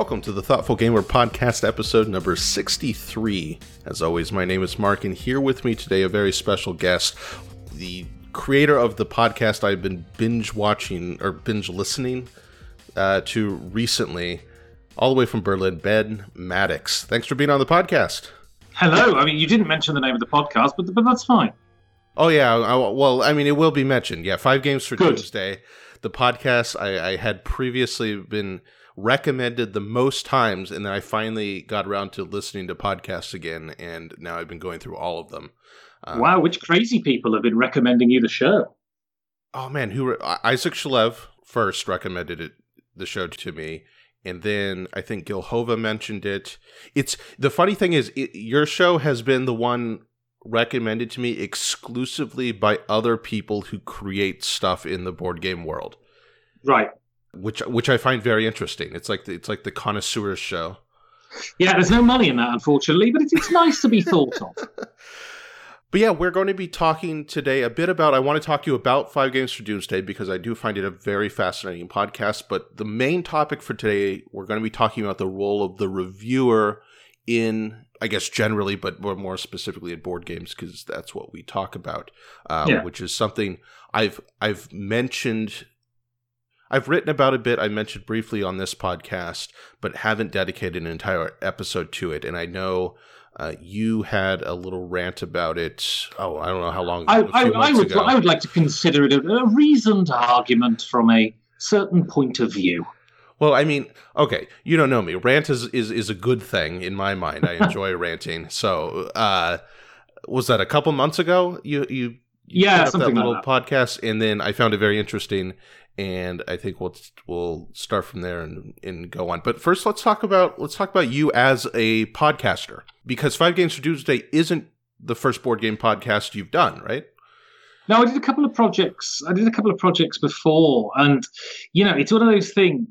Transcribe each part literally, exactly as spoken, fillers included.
Welcome to the Thoughtful Gamer Podcast, episode number sixty-three. As always, my name is Mark, and here with me today, a very special guest, the creator of the podcast I've been binge watching or binge listening uh, to recently, all the way from Berlin, Ben Maddox. Thanks for being on the podcast. Hello. I mean, you didn't mention the name of the podcast, but but that's fine. Oh, yeah. I, well, I mean, it will be mentioned. Yeah, Five Games for Good. Doomsday, the podcast I, I had previously been recommended the most times, and then I finally got around to listening to podcasts again, and now I've been going through all of them. Um, wow, which crazy people have been recommending you the show? Oh, man. who re- Isaac Shalev first recommended it, the show to me, and then I think Gil Hova mentioned it. It's the funny thing is, it, your show has been the one recommended to me exclusively by other people who create stuff in the board game world. Right. Which which I find very interesting. It's like the, it's like the connoisseur's show. Yeah, there's no money in that, unfortunately, but it's, it's nice to be thought of. But yeah, we're going to be talking today a bit about, I want to talk to you about Five Games for Doomsday because I do find it a very fascinating podcast. But the main topic for today, we're going to be talking about the role of the reviewer in, I guess, generally, but more specifically in board games, because that's what we talk about, um, yeah. which is something I've I've mentioned I've written about a bit, I mentioned briefly on this podcast, but haven't dedicated an entire episode to it. And I know uh, you had a little rant about it. Oh, I don't know how long I, I, I would, ago. I would like to consider it a, a reasoned argument from a certain point of view. Well, I mean, okay, you don't know me. Rant is, is, is a good thing in my mind. I enjoy ranting. So uh, was that a couple months ago? You you. You yeah, something that little like that. Podcast, and then I found it very interesting, and I think we'll we'll start from there and, and go on. But first, let's talk about let's talk about you as a podcaster, because Five Games for Doomsday isn't the first board game podcast you've done, right? No, I did a couple of projects. I did a couple of projects before, and you know, it's one of those things.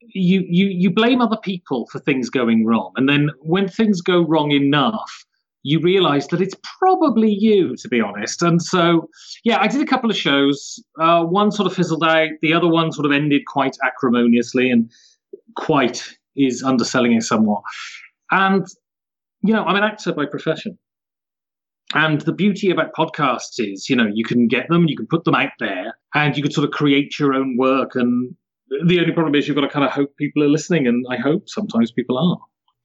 You you you blame other people for things going wrong, and then when things go wrong enough, you realise that it's probably you, to be honest. And so, yeah, I did a couple of shows. Uh, one sort of fizzled out. The other one sort of ended quite acrimoniously, and quite is underselling it somewhat. And, you know, I'm an actor by profession. And the beauty about podcasts is, you know, you can get them, you can put them out there, and you can sort of create your own work. And the only problem is you've got to kind of hope people are listening, and I hope sometimes people are.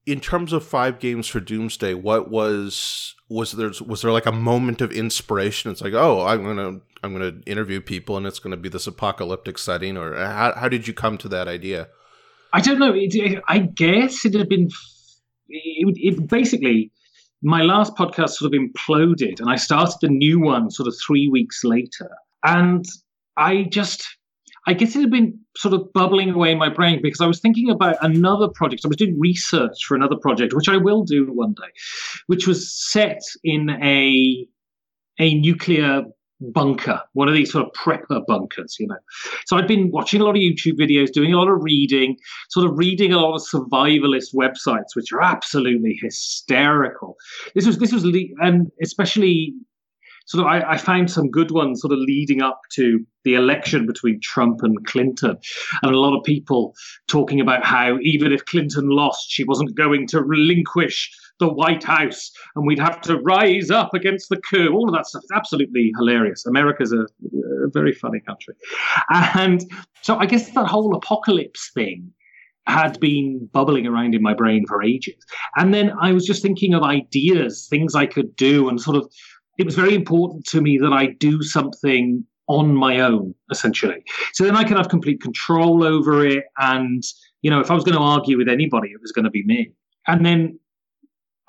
In terms of Five Games for Doomsday, what was was there was there like a moment of inspiration? It's like, oh, I'm gonna I'm gonna interview people, and it's gonna be this apocalyptic setting. Or how how did you come to that idea? I don't know. It, it, I guess it had been. It, it basically my last podcast sort of imploded, and I started a new one sort of three weeks later, and I just. I guess it had been sort of bubbling away in my brain because I was thinking about another project. I was doing research for another project, which I will do one day, which was set in a a nuclear bunker, one of these sort of prepper bunkers, you know. So I'd been watching a lot of YouTube videos, doing a lot of reading, sort of reading a lot of survivalist websites, which are absolutely hysterical. This was this was and especially. Sort of, I, I found some good ones sort of leading up to the election between Trump and Clinton, and a lot of people talking about how even if Clinton lost, she wasn't going to relinquish the White House, and we'd have to rise up against the coup. All of that stuff is absolutely hilarious. America's a, a very funny country, and so I guess that whole apocalypse thing had been bubbling around in my brain for ages. And then I was just thinking of ideas, things I could do, and sort of. It was very important to me that I do something on my own, essentially. So then I can have complete control over it. And, you know, if I was going to argue with anybody, it was going to be me. And then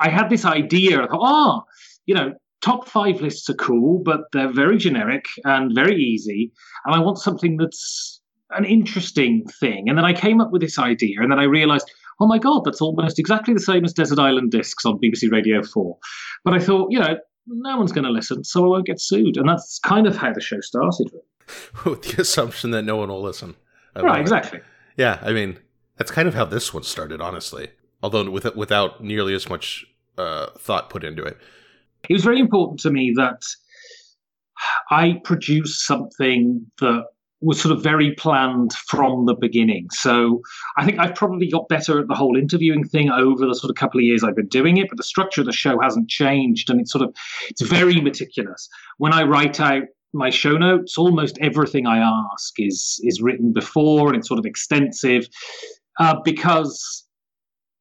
I had this idea. I thought, ah, you know, top five lists are cool, but they're very generic and very easy. And I want something that's an interesting thing. And then I came up with this idea. And then I realized, oh, my God, that's almost exactly the same as Desert Island Discs on B B C Radio four. But I thought, you know, no one's going to listen, so I won't get sued. And that's kind of how the show started. With the assumption that no one will listen. I right, exactly. It. Yeah, I mean, that's kind of how this one started, honestly. Although with, without nearly as much uh, thought put into it. It was very important to me that I produce something that was sort of very planned from the beginning. So I think I've probably got better at the whole interviewing thing over the sort of couple of years I've been doing it, but the structure of the show hasn't changed, and it's sort of, it's very meticulous. When I write out my show notes, almost everything I ask is is written before, and it's sort of extensive, uh, because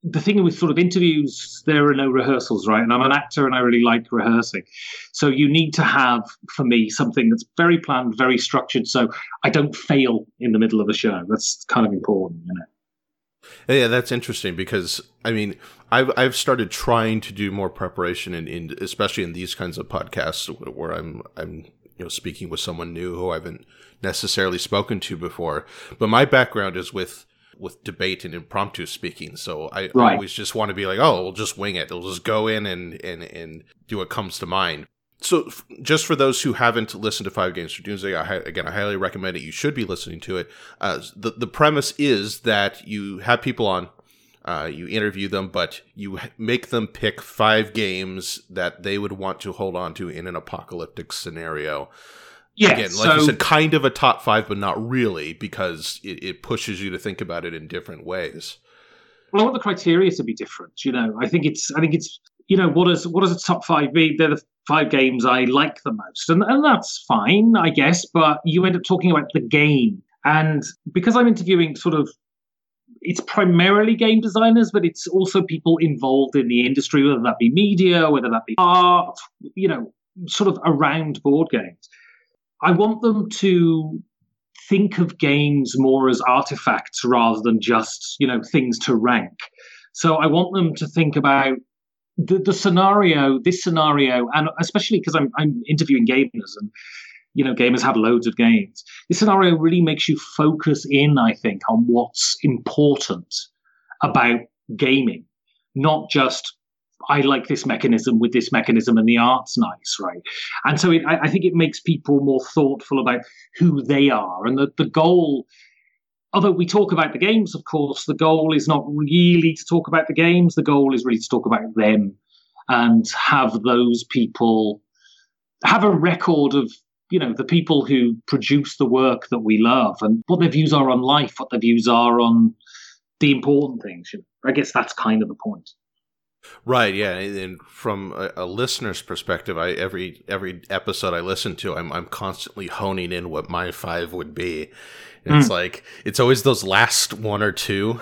the thing with sort of interviews, there are no rehearsals, right? And I'm an actor and I really like rehearsing. So you need to have, for me, something that's very planned, very structured, so I don't fail in the middle of a show. That's kind of important, you know? Yeah, that's interesting because, I mean, I've, I've started trying to do more preparation, in, in, especially in these kinds of podcasts where I'm I'm you know speaking with someone new who I haven't necessarily spoken to before. But my background is with... with debate and impromptu speaking. So I, right. I always just want to be like, oh, we'll just wing it. We'll just go in and, and, and do what comes to mind. So f- just for those who haven't listened to Five Games for Doomsday, I, again, I highly recommend it. You should be listening to it. Uh, the, the premise is that you have people on, uh, you interview them, but you make them pick five games that they would want to hold on to in an apocalyptic scenario. Yeah, Again, like so, you said, kind of a top five, but not really, because it, it pushes you to think about it in different ways. Well, I want the criteria to be different. You know, I think it's, I think it's, you know, what does what does a top five be? They're the five games I like the most, and and that's fine, I guess. But you end up talking about the game, and because I'm interviewing sort of, it's primarily game designers, but it's also people involved in the industry, whether that be media, whether that be art, you know, sort of around board games. I want them to think of games more as artifacts rather than just, you know, things to rank. So I want them to think about the, the scenario, this scenario, and especially because I'm, I'm interviewing gamers, and, you know, gamers have loads of games. This scenario really makes you focus in, I think, on what's important about gaming, not just I like this mechanism with this mechanism and the art's nice, right? And so it, I, I think it makes people more thoughtful about who they are. And the, the goal, although we talk about the games, of course, the goal is not really to talk about the games. The goal is really to talk about them and have those people have a record of, you know, the people who produce the work that we love and what their views are on life, what their views are on the important things. You know? I guess that's kind of the point. Right, yeah, and from a, a listener's perspective, I every every episode I listen to, I'm I'm constantly honing in what my five would be. And mm. It's like it's always those last one or two.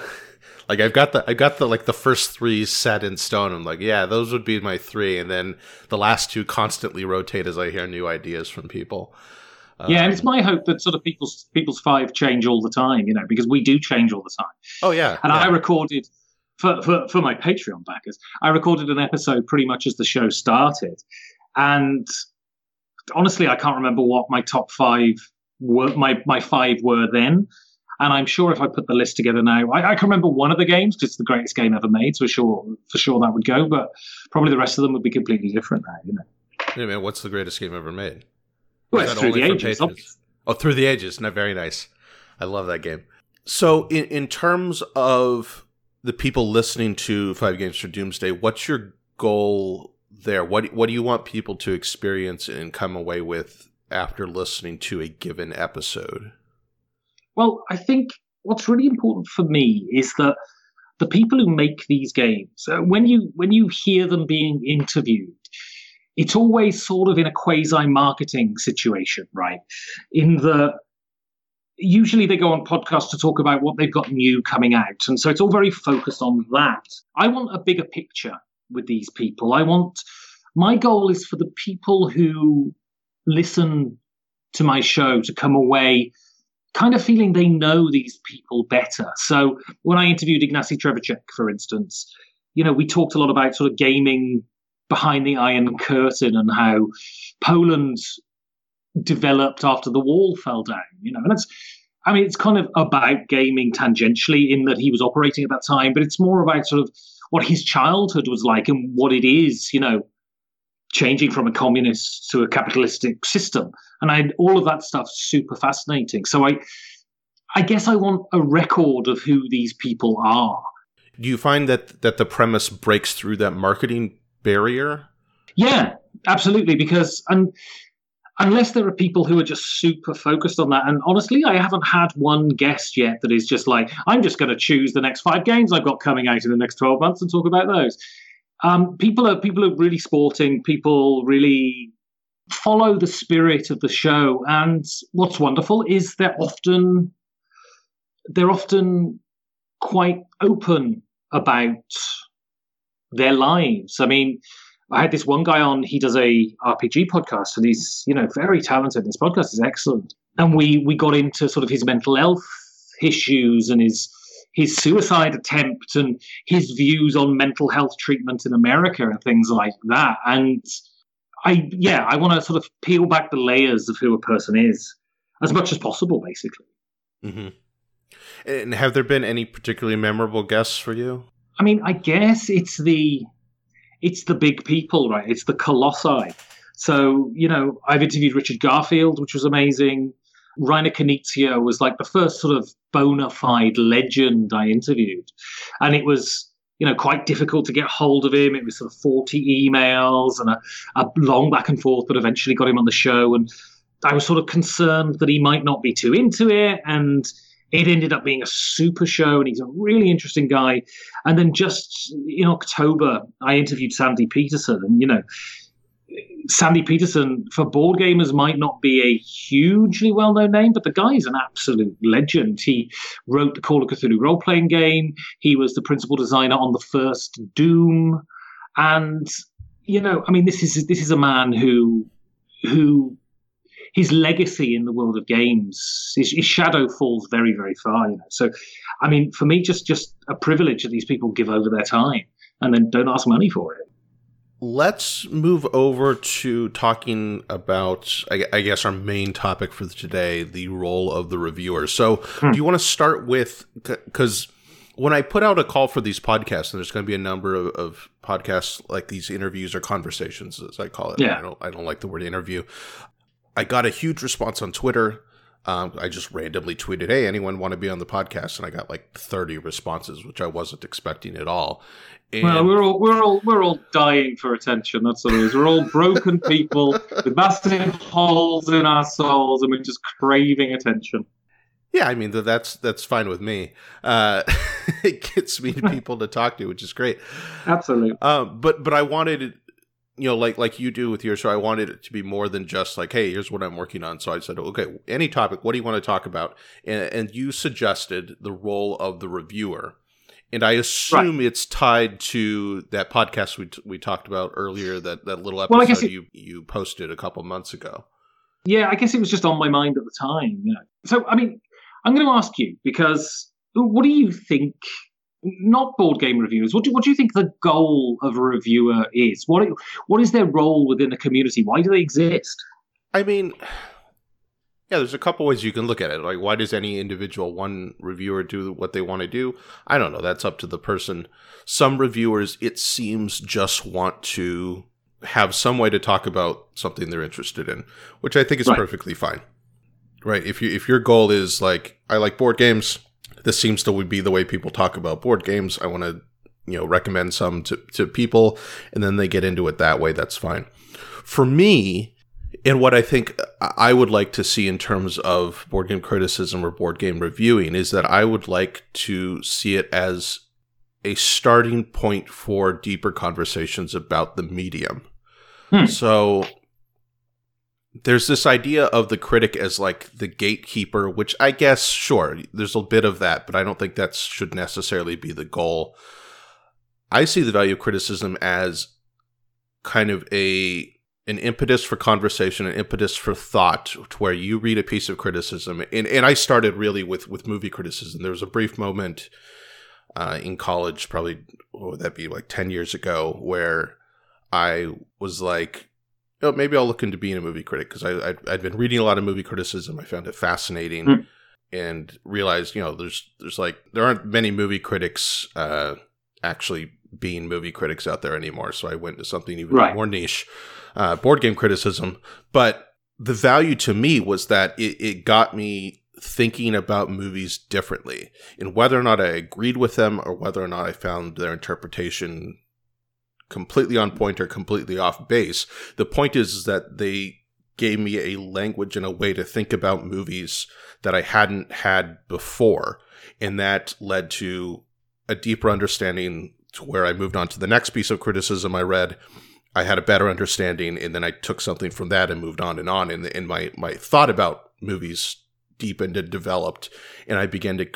Like I've got the I got the like the first three set in stone. I'm like, yeah, those would be my three, and then the last two constantly rotate as I hear new ideas from people. Yeah, um, and it's my hope that sort of people's people's five change all the time, you know, because we do change all the time. Oh yeah, and yeah. I recorded. For, for for my Patreon backers, I recorded an episode pretty much as the show started. And honestly, I can't remember what my top five were, my, my five were then. And I'm sure if I put the list together now, I, I can remember one of the games because it's the greatest game ever made. So sure, for sure that would go. But probably the rest of them would be completely different now, you know. Hey man, what's the greatest game ever made? Well, it's Through the Ages. Oh, Through the Ages. Not very nice. I love that game. So in, in terms of the people listening to Five Games for Doomsday, what's your goal there? What what do you want people to experience and come away with after listening to a given episode? Well, I think what's really important for me is that the people who make these games, uh, when you when you hear them being interviewed, it's always sort of in a quasi-marketing situation, right? In the Usually they go on podcasts to talk about what they've got new coming out. And so it's all very focused on that. I want a bigger picture with these people. I want, my goal is for the people who listen to my show to come away kind of feeling they know these people better. So when I interviewed Ignacy Trevicek, for instance, you know, we talked a lot about sort of gaming behind the Iron Curtain and how Poland's developed after the wall fell down, you know, and that's, I mean, it's kind of about gaming tangentially in that he was operating at that time, but it's more about sort of what his childhood was like and what it is, you know, changing from a communist to a capitalistic system. And I, all of that stuff's super fascinating. So I, I guess I want a record of who these people are. Do you find that, that the premise breaks through that marketing barrier? Yeah, absolutely. Because, and Unless there are people who are just super focused on that. And honestly, I haven't had one guest yet that is just like, I'm just going to choose the next five games I've got coming out in the next twelve months and talk about those. Um, people are people are really sporting. People really follow the spirit of the show. And what's wonderful is they're often they're often quite open about their lives. I mean, I had this one guy on, he does a R P G podcast, and he's, you know, very talented. This podcast is excellent. And we, we got into sort of his mental health issues and his his suicide attempt and his views on mental health treatment in America and things like that. And I, yeah, I want to sort of peel back the layers of who a person is as much as possible, basically. Mm-hmm. And have there been any particularly memorable guests for you? I mean, I guess it's the... It's the big people, right? It's the colossi. So, you know, I've interviewed Richard Garfield, which was amazing. Rainer Knizia was like the first sort of bona fide legend I interviewed. And it was, you know, quite difficult to get hold of him. It was sort of forty emails and a, a long back and forth, but eventually got him on the show. And I was sort of concerned that he might not be too into it. And it ended up being a super show, and he's a really interesting guy. And then just in October, I interviewed Sandy Peterson. And, you know, Sandy Peterson, for board gamers, might not be a hugely well-known name, but the guy is an absolute legend. He wrote the Call of Cthulhu role-playing game. He was the principal designer on the first Doom. And, you know, I mean, this is this is a man who who... his legacy in the world of games, his, his shadow falls very, very far. You know? So, I mean, for me, just just a privilege that these people give over their time and then don't ask money for it. Let's move over to talking about, I, I guess, our main topic for today, the role of the reviewer. So hmm. do you want to start with, because when I put out a call for these podcasts, and there's going to be a number of, of podcasts like these interviews or conversations, as I call it. Yeah. I don't, I don't like the word interview. I got a huge response on Twitter. Um, I just randomly tweeted, hey, anyone want to be on the podcast? And I got like thirty responses, which I wasn't expecting at all. And well, we're all we're all we're all dying for attention. That's what it is. We're all broken people with massive holes in our souls, and we're just craving attention. Yeah, I mean, that's that's fine with me. Uh, it gets me people to talk to, which is great. Absolutely. Um, but but I wanted. You know, like like you do with your show, I wanted it to be more than just like, hey, here's what I'm working on. So I said, okay, any topic, what do you want to talk about? And, and you suggested the role of the reviewer. And I assume right. it's tied to that podcast we t- we talked about earlier, that, that little episode well, I guess it, you, you posted a couple months ago. Yeah, I guess it was just on my mind at the time. You know? So, I mean, I'm going to ask you, because what do you think... Not board game reviewers. What do what do you think the goal of a reviewer is? What what is their role within the community? Why do they exist? I mean, yeah, there's a couple ways you can look at it. Like, why does any individual one reviewer do what they want to do? I don't know. That's up to the person. Some reviewers, it seems, just want to have some way to talk about something they're interested in, which I think is right. perfectly fine. Right? If you if your goal is like, I like board games. This seems to be the way people talk about board games. I want to, you know, recommend some to, to people, and then they get into it that way. That's fine. For me, and what I think I would like to see in terms of board game criticism or board game reviewing is that I would like to see it as a starting point for deeper conversations about the medium. Hmm. So... there's this idea of the critic as like the gatekeeper, which I guess, sure, there's a bit of that, but I don't think that should necessarily be the goal. I see the value of criticism as kind of a an impetus for conversation, an impetus for thought, to where you read a piece of criticism. And, and I started really with, with movie criticism. There was a brief moment uh, in college, probably, what would that be, like ten years ago, where I was like, oh, maybe I'll look into being a movie critic, because I, I, I'd been reading a lot of movie criticism. I found it fascinating mm. and realized, you know, there's there's like there aren't many movie critics uh, actually being movie critics out there anymore. So I went to something even right. more niche, uh, board game criticism. But the value to me was that it, it got me thinking about movies differently, and whether or not I agreed with them or whether or not I found their interpretation completely on point or completely off base. The point is, is that they gave me a language and a way to think about movies that I hadn't had before. And that led to a deeper understanding, to where I moved on to the next piece of criticism I read. I had a better understanding, and then I took something from that and moved on and on. And, and my, my thought about movies deepened and developed, and I began to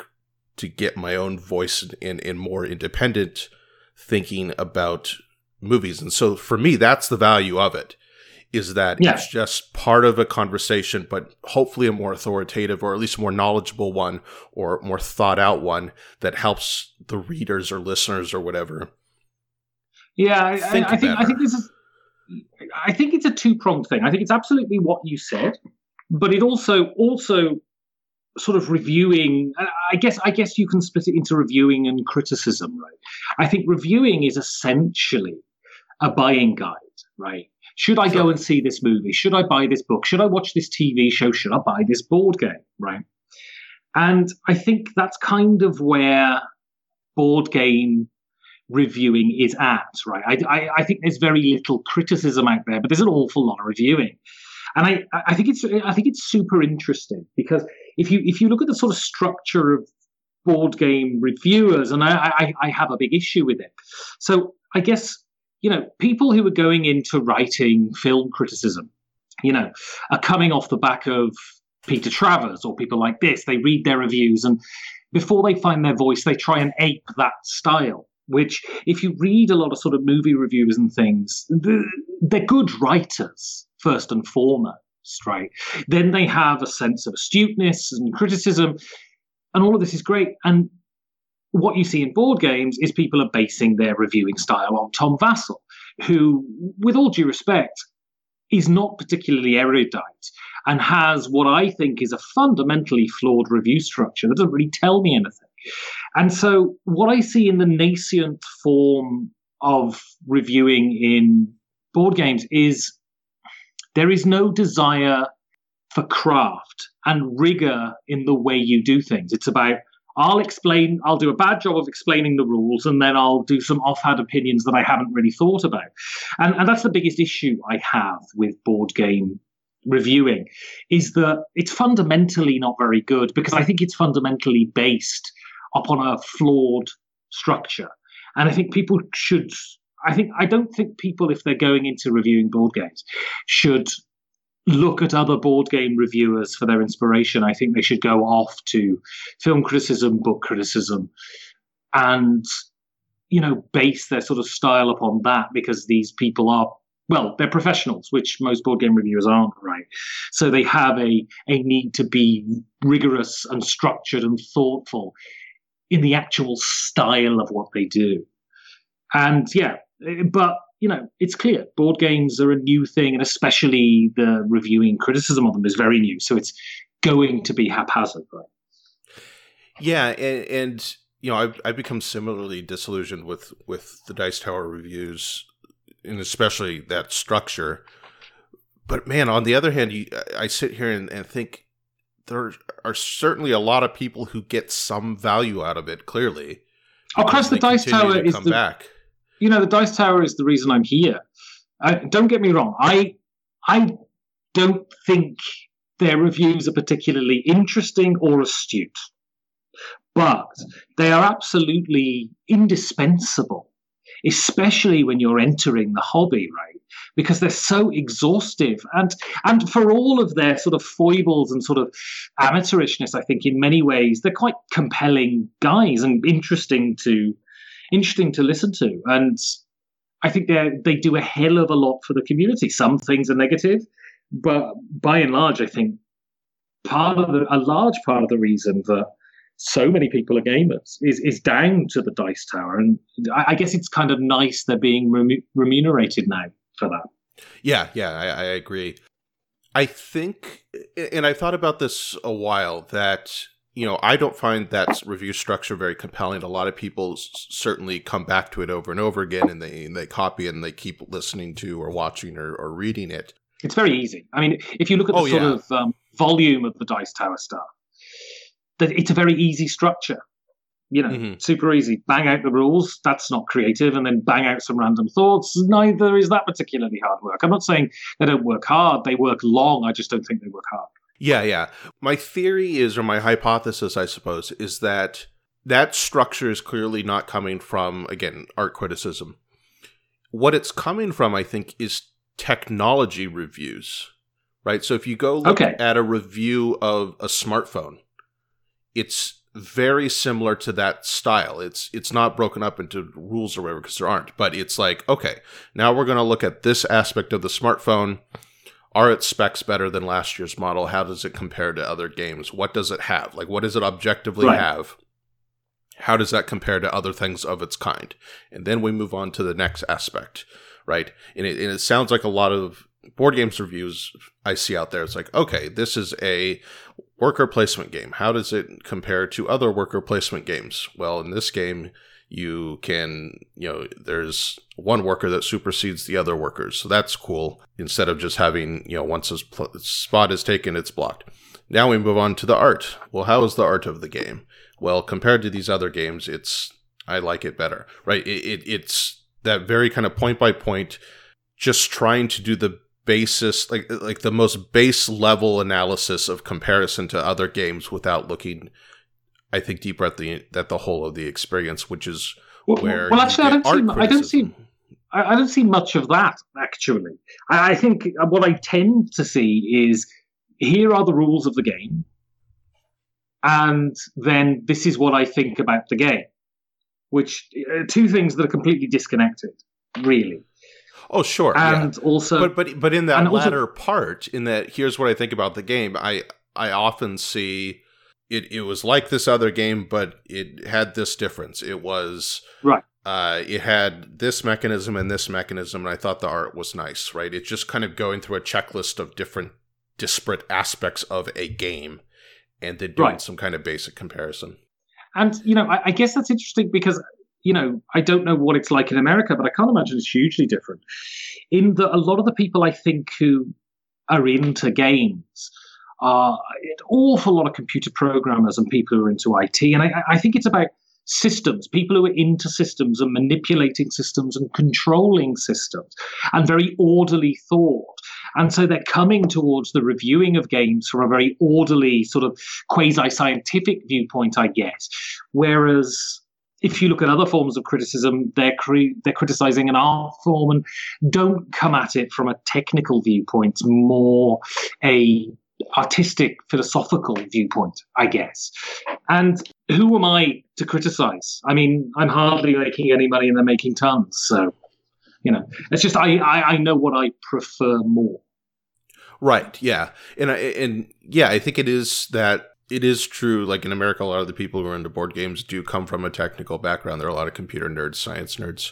to get my own voice in, in more independent thinking about movies. And so for me, that's the value of it, is that yeah. it's just part of a conversation, but hopefully a more authoritative, or at least more knowledgeable one, or more thought out one that helps the readers or listeners or whatever. Yeah, I think I, I think, I think this is, I think it's a two-pronged thing. I think it's absolutely what you said, but it also also sort of reviewing. I guess I guess you can split it into reviewing and criticism, right? I think reviewing is essentially a buying guide, right? Should I go and see this movie? Should I buy this book? Should I watch this T V show? Should I buy this board game? Right? And I think that's kind of where board game reviewing is at, right? I, I, I think there's very little criticism out there, but there's an awful lot of reviewing, and I, I think it's I think it's super interesting, because if you if you look at the sort of structure of board game reviewers, and I, I, I have a big issue with it. So I guess, you know, people who are going into writing film criticism, you know, are coming off the back of Peter Travers or people like this. They read their reviews, and before they find their voice, they try and ape that style. Which, if you read a lot of sort of movie reviews and things, they're good writers, first and foremost, right? Then they have a sense of astuteness and criticism, and all of this is great. And what you see in board games is people are basing their reviewing style on Tom Vassell, who, with all due respect, is not particularly erudite and has what I think is a fundamentally flawed review structure that doesn't really tell me anything. And so what I see in the nascent form of reviewing in board games is there is no desire for craft and rigor in the way you do things. It's about, I'll explain, I'll do a bad job of explaining the rules, and then I'll do some offhand opinions that I haven't really thought about. And, and that's the biggest issue I have with board game reviewing, is that it's fundamentally not very good, because I think it's fundamentally based upon a flawed structure. And I think people should, I think, I don't think people, if they're going into reviewing board games, should look at other board game reviewers for their inspiration. I think they should go off to film criticism, book criticism, and, you know, base their sort of style upon that, because these people are, well, they're professionals, which most board game reviewers aren't, right? So they have a, a need to be rigorous and structured and thoughtful in the actual style of what they do. And yeah, but, you know, it's clear board games are a new thing, and especially the reviewing criticism of them is very new. So it's going to be haphazard, right? Yeah. And, and you know, I've, I've become similarly disillusioned with, with the Dice Tower reviews, and especially that structure. But man, on the other hand, you, I sit here and, and think, there are certainly a lot of people who get some value out of it, clearly. Of course, the Dice Tower is the, back. you know, the Dice Tower is the reason I'm here. Uh, don't get me wrong. I, I don't think their reviews are particularly interesting or astute, but they are absolutely indispensable, especially when you're entering the hobby, right? Because they're so exhaustive. And and for all of their sort of foibles and sort of amateurishness, I think in many ways, they're quite compelling guys and interesting to interesting to listen to. And I think they they do a hell of a lot for the community. Some things are negative, but by and large, I think part of the, a large part of the reason that so many people are gamers is, is down to the Dice Tower. And I, I guess it's kind of nice they're being remu- remunerated now for that. Yeah, yeah, I, I agree. I think, and I thought about this a while, that, you know, I don't find that review structure very compelling. A lot of people certainly come back to it over and over again, and they and they copy it, and they keep listening to or watching or, or reading it. It's very easy. I mean, if you look at the oh, sort yeah. of um, volume of the Dice Tower stuff, that it's a very easy structure. you know, mm-hmm. super easy. Bang out the rules. That's not creative. And then bang out some random thoughts. Neither is that particularly hard work. I'm not saying they don't work hard. They work long. I just don't think they work hard. Yeah, yeah. My theory is, or my hypothesis, I suppose, is that that structure is clearly not coming from, again, art criticism. What it's coming from, I think, is technology reviews, right? So if you go look okay. at a review of a smartphone, it's very similar to that style. It's it's not broken up into rules or whatever because there aren't, but it's like, okay, now we're going to look at this aspect of the smartphone. Are its specs better than last year's model? How does it compare to other games? What does it have? Like, what does it objectively right. have? How does that compare to other things of its kind? And then we move on to the next aspect, right? And it, and it sounds like a lot of board games reviews I see out there. It's like, okay, this is a worker placement game. How does it compare to other worker placement games? Well, in this game, you can, you know, there's one worker that supersedes the other workers. So that's cool. Instead of just having, you know, once a pl- spot is taken, it's blocked. Now we move on to the art. Well, how is the art of the game? Well, compared to these other games, it's, I like it better, right? It, it, it's that very kind of point by point, just trying to do the basis, like, like the most base level analysis of comparison to other games without looking, I think, deeper at the, at the whole of the experience, which is well, where, well, actually, I don't see, criticism. I don't see, I don't see much of that. Actually, I, I think what I tend to see is, here are the rules of the game, and then this is what I think about the game, which are two things that are completely disconnected, really. Oh, sure. And yeah. also... But, but but in that latter also, part, in that here's what I think about the game, I I often see it, it was like this other game, but it had this difference. It was... Right. Uh, it had this mechanism and this mechanism, and I thought the art was nice, right? It's just kind of going through a checklist of different disparate aspects of a game and then doing right. some kind of basic comparison. And, you know, I, I guess that's interesting because, you know, I don't know what it's like in America, but I can't imagine it's hugely different in that a lot of the people I think who are into games are an awful lot of computer programmers and people who are into I T. And I, I think it's about systems, people who are into systems and manipulating systems and controlling systems and very orderly thought. And so they're coming towards the reviewing of games from a very orderly sort of quasi-scientific viewpoint, I guess. Whereas if you look at other forms of criticism, they're cre- they're criticizing an art form and don't come at it from a technical viewpoint, more a artistic, philosophical viewpoint, I guess. And who am I to criticize? I mean, I'm hardly making any money and they're making tons, so... You know, it's just I, I, I know what I prefer more. Right. Yeah. And I, and yeah, I think it is that it is true. Like in America, a lot of the people who are into board games do come from a technical background. There are a lot of computer nerds, science nerds.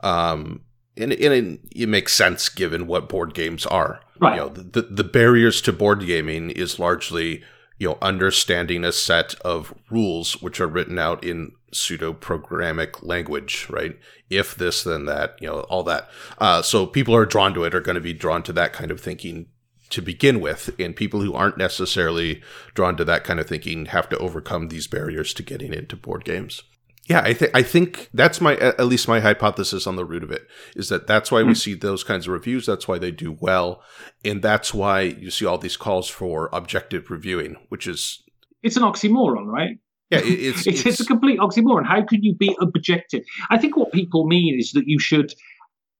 Um, and, and it, it makes sense given what board games are. Right. You know, the, the barriers to board gaming is largely, you know, understanding a set of rules which are written out in pseudo-programmic language, right? If this, then that, you know, all that. Uh, so people who are drawn to it are going to be drawn to that kind of thinking to begin with, and people who aren't necessarily drawn to that kind of thinking have to overcome these barriers to getting into board games. Yeah, I think I think that's my at least my hypothesis on the root of it is that that's why mm-hmm. we see those kinds of reviews. That's why they do well, and that's why you see all these calls for objective reviewing, which is it's an oxymoron, right? Yeah, it, it's, it's it's a complete oxymoron. How can you be objective? I think what people mean is that you should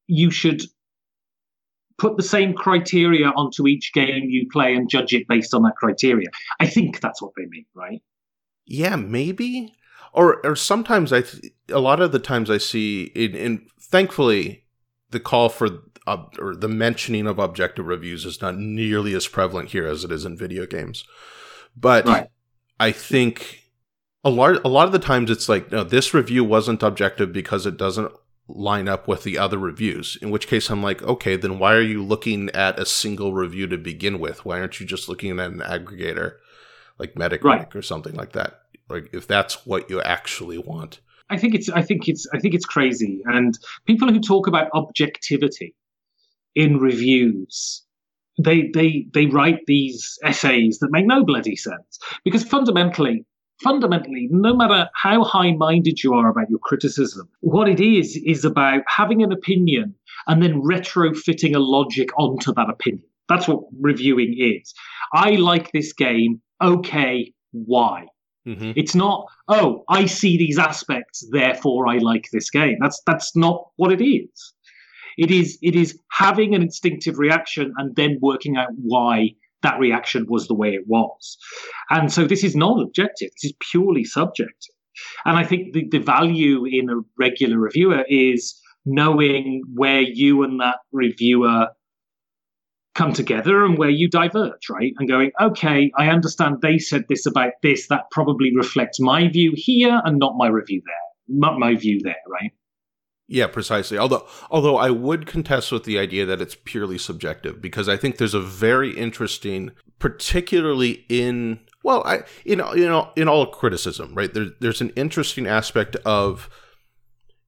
you should put the same criteria onto each game you play and judge it based on that criteria. I think that's what they mean, right? Yeah, maybe. Or, or sometimes I, th- a lot of the times I see, in, in thankfully, the call for uh, or the mentioning of objective reviews is not nearly as prevalent here as it is in video games. But right. I think a lar- a lot of the times it's like, no, this review wasn't objective because it doesn't line up with the other reviews. In which case I'm like, okay, then why are you looking at a single review to begin with? Why aren't you just looking at an aggregator like Metacritic right. or something like that? Like if that's what you actually want. I think it's I think it's I think it's crazy. And people who talk about objectivity in reviews, they they they write these essays that make no bloody sense. Because fundamentally, fundamentally, no matter how high-minded you are about your criticism, what it is is about having an opinion and then retrofitting a logic onto that opinion. That's what reviewing is. I like this game. Okay, why? Mm-hmm. It's not, oh, I see these aspects, therefore I like this game. That's that's not what it is. It is it is having an instinctive reaction and then working out why that reaction was the way it was. And so this is not objective. This is purely subjective. And I think the, the value in a regular reviewer is knowing where you and that reviewer come together and where you diverge, right? And going, okay, I understand they said this about this. That probably reflects my view here and not my review there, not my view there, right? Yeah, precisely. Although, although I would contest with the idea that it's purely subjective, because I think there's a very interesting, particularly in, well, I, in, in all, in all criticism, right? There, there's an interesting aspect of,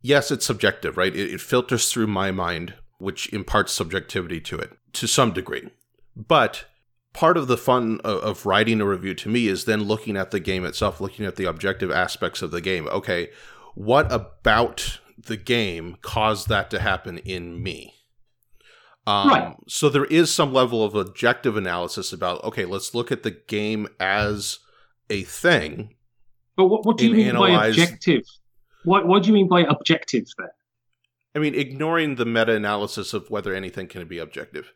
yes, it's subjective, right? It, it filters through my mind, which imparts subjectivity to it to some degree. But part of the fun of, of writing a review to me is then looking at the game itself, looking at the objective aspects of the game. Okay, what about the game caused that to happen in me? Um, right. So there is some level of objective analysis about, okay, let's look at the game as a thing. But what, what do you mean analyze... by objective? What, what do you mean by objective there? I mean, ignoring the meta-analysis of whether anything can be objective.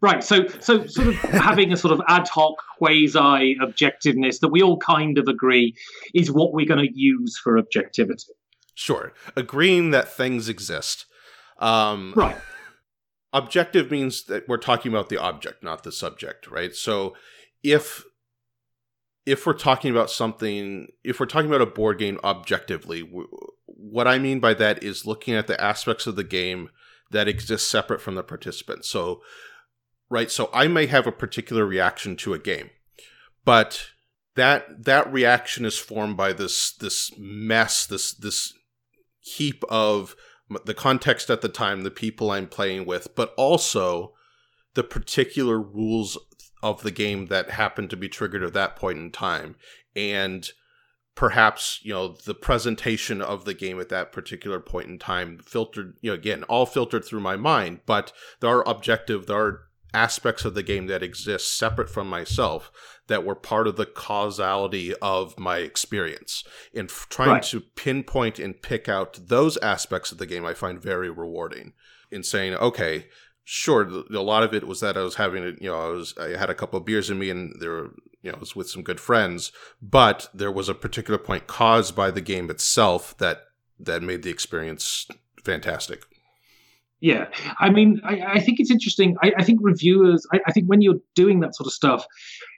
Right. So, so sort of having a sort of ad hoc quasi-objectiveness that we all kind of agree is what we're going to use for objectivity. Sure. Agreeing that things exist. Um, right. Objective means that we're talking about the object, not the subject, right? So if if we're talking about something, if we're talking about a board game objectively, we, what I mean by that is looking at the aspects of the game that exist separate from the participant. So, right, so I may have a particular reaction to a game, but that that reaction is formed by this this mess, this this heap of the context at the time, the people I'm playing with, but also the particular rules of the game that happened to be triggered at that point in time. And perhaps, you know, the presentation of the game at that particular point in time filtered, you know, again, all filtered through my mind, but there are objective, there are aspects of the game that exist separate from myself that were part of the causality of my experience. And f- trying right. to pinpoint and pick out those aspects of the game I find very rewarding. In saying, okay, sure, a lot of it was that I was having, a, you know, I was I had a couple of beers in me and there were, you know, I was with some good friends, but there was a particular point caused by the game itself that that made the experience fantastic. Yeah, I mean, I, I think it's interesting. I, I think reviewers, I, I think when you're doing that sort of stuff,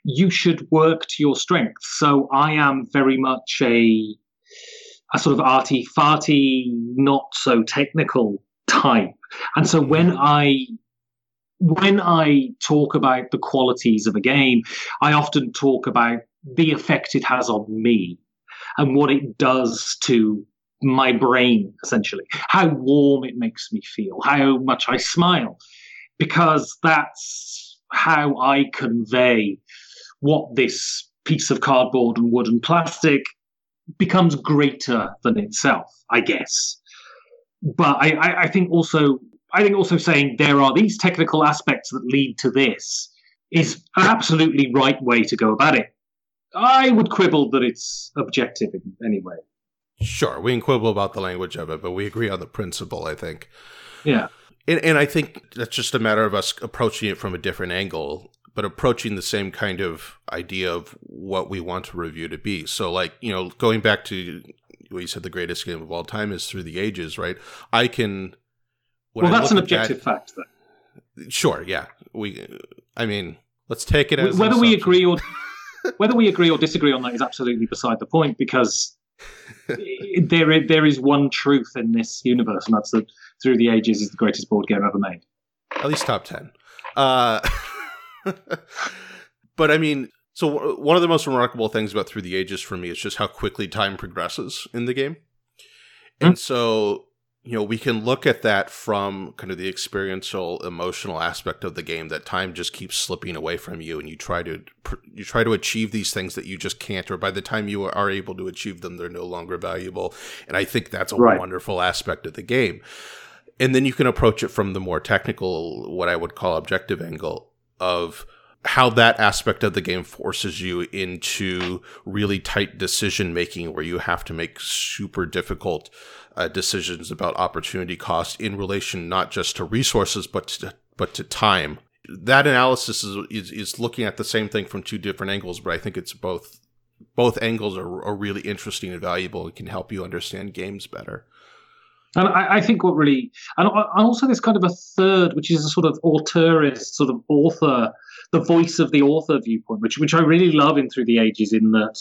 you should work to your strengths. So I am very much a a sort of arty-farty, not-so-technical type. And so when I when I talk about the qualities of a game, I often talk about the effect it has on me and what it does to my brain, essentially, how warm it makes me feel, how much I smile, because that's how I convey what this piece of cardboard and wood and plastic becomes greater than itself, I guess. But I, I, I think also, I think also saying there are these technical aspects that lead to this is an absolutely right way to go about it. I would quibble that it's objective in any way. Sure, we can quibble about the language of it, but we agree on the principle, I think. Yeah. And, and I think that's just a matter of us approaching it from a different angle, but approaching the same kind of idea of what we want to review to be. So, like, you know, going back to what you said, the greatest game of all time is Through the Ages, right? I can... Well, that's an objective fact, though. Sure, yeah. We, I mean, let's take it as... Whether we agree or whether we agree or disagree on that is absolutely beside the point, because... there, is, there is one truth in this universe, and that's that Through the Ages is the greatest board game ever made. At least top ten. Uh, but I mean, so w- one of the most remarkable things about Through the Ages for me is just how quickly time progresses in the game. And mm. so you know, we can look at that from kind of the experiential, emotional aspect of the game, that time just keeps slipping away from you, and you try to you try to achieve these things that you just can't, or by the time you are able to achieve them, they're no longer valuable. And I think that's a right. wonderful aspect of the game. And then you can approach it from the more technical, what I would call objective angle of how that aspect of the game forces you into really tight decision making, where you have to make super difficult uh, decisions about opportunity cost in relation not just to resources but to, but to time. That analysis is, is is looking at the same thing from two different angles, but I think it's both both angles are, are really interesting and valuable and can help you understand games better. And I, I think what really, and also there's kind of a third, which is a sort of auteurist, sort of author, the voice of the author viewpoint, which which I really love in Through the Ages, in that,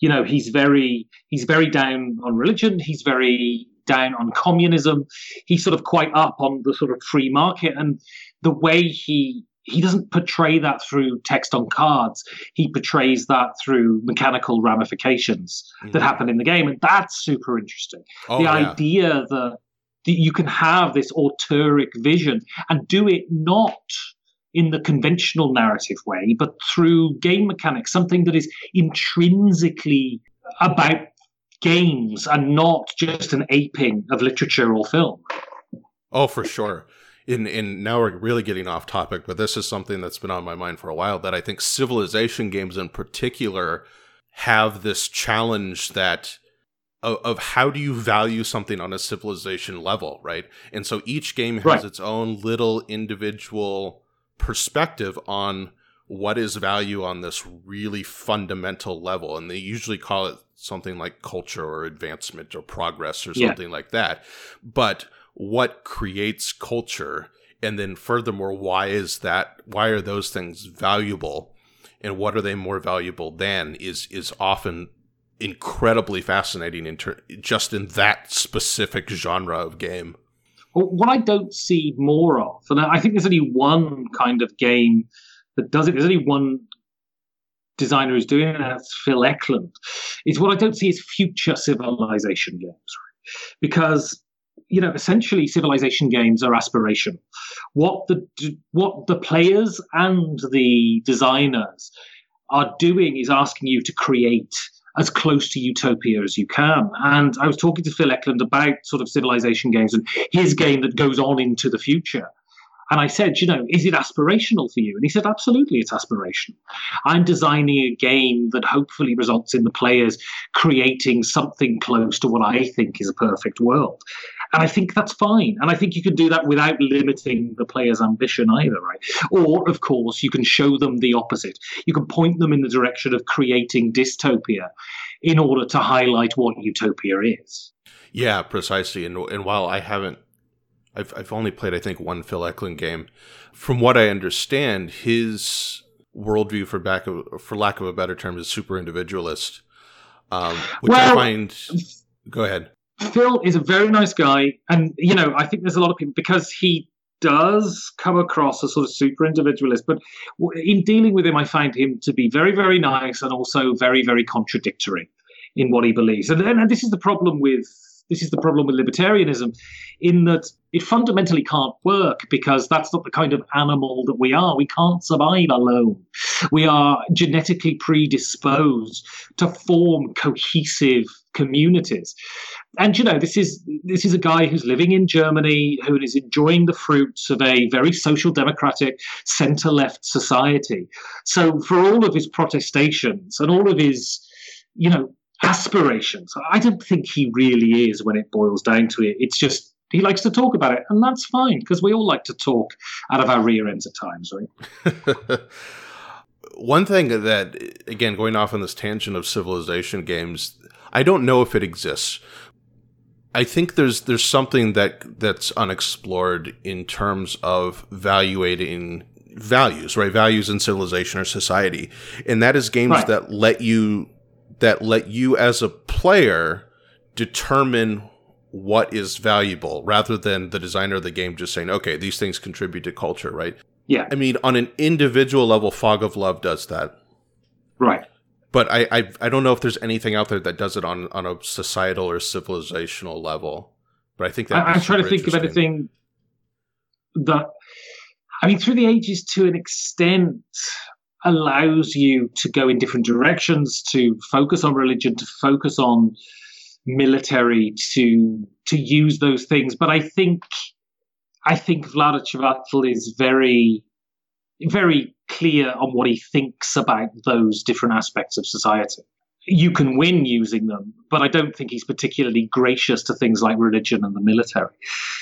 you know, he's very he's very down on religion, he's very down on communism, he's sort of quite up on the sort of free market, and the way he he doesn't portray that through text on cards, he portrays that through mechanical ramifications yeah. that happen in the game. And that's super interesting. Oh, the yeah. idea that, that you can have this auteuric vision and do it not in the conventional narrative way, but through game mechanics, something that is intrinsically about games and not just an aping of literature or film. Oh, for sure. In, in now we're really getting off topic, but this is something that's been on my mind for a while, that I think civilization games in particular have this challenge that of, of how do you value something on a civilization level, right? And so each game has right. its own little individual perspective on what is value on this really fundamental level. And they usually call it something like culture or advancement or progress or something yeah. like that. But what creates culture, and then furthermore, why is that, why are those things valuable, and what are they more valuable than, is is often incredibly fascinating in ter- just in that specific genre of game. Well, what I don't see more of, and I think there's only one kind of game that does it, there's only one designer who's doing it, and that's Phil Eklund, is what I don't see is future civilization games, because you know, essentially, civilization games are aspirational. What the what the players and the designers are doing is asking you to create as close to utopia as you can. And I was talking to Phil Eklund about sort of civilization games and his game that goes on into the future. And I said, you know, is it aspirational for you? And he said, absolutely, it's aspirational. I'm designing a game that hopefully results in the players creating something close to what I think is a perfect world. And I think that's fine. And I think you can do that without limiting the player's ambition either, right? Or, of course, you can show them the opposite. You can point them in the direction of creating dystopia in order to highlight what utopia is. Yeah, precisely. And, and while I haven't, I've, I've only played, I think, one Phil Eklund game. From what I understand, his worldview, for, back of, for lack of a better term, is super individualist, um, which well, I find... Go ahead. Phil is a very nice guy, and, you know, I think there's a lot of people, because he does come across as sort of super individualist, but in dealing with him, I find him to be very, very nice and also very, very contradictory in what he believes. And, and this is the problem with this is the problem with libertarianism, in that it fundamentally can't work, because that's not the kind of animal that we are. We can't survive alone. We are genetically predisposed to form cohesive communities. And, you know, this is this is a guy who's living in Germany, who is enjoying the fruits of a very social democratic centre-left society. So for all of his protestations and all of his, you know, aspirations, I don't think he really is, when it boils down to it. It's just he likes to talk about it, and that's fine, because we all like to talk out of our rear ends at times, right? One thing that, again, going off on this tangent of civilization games, I don't know if it exists. I think there's there's something that that's unexplored in terms of valuating values, right? Values in civilization or society, and that is games right. that let you. that let you as a player determine what is valuable, rather than the designer of the game just saying, okay, these things contribute to culture, right? Yeah. I mean, on an individual level, Fog of Love does that. Right. But I I, I don't know if there's anything out there that does it on, on a societal or civilizational level. But I think that I'm trying to think of anything that, I mean, Through the Ages to an extent allows you to go in different directions, to focus on religion, to focus on military, to to use those things. But I think I think Vlada Csavartl is very, very clear on what he thinks about those different aspects of society. You can win using them, but I don't think he's particularly gracious to things like religion and the military.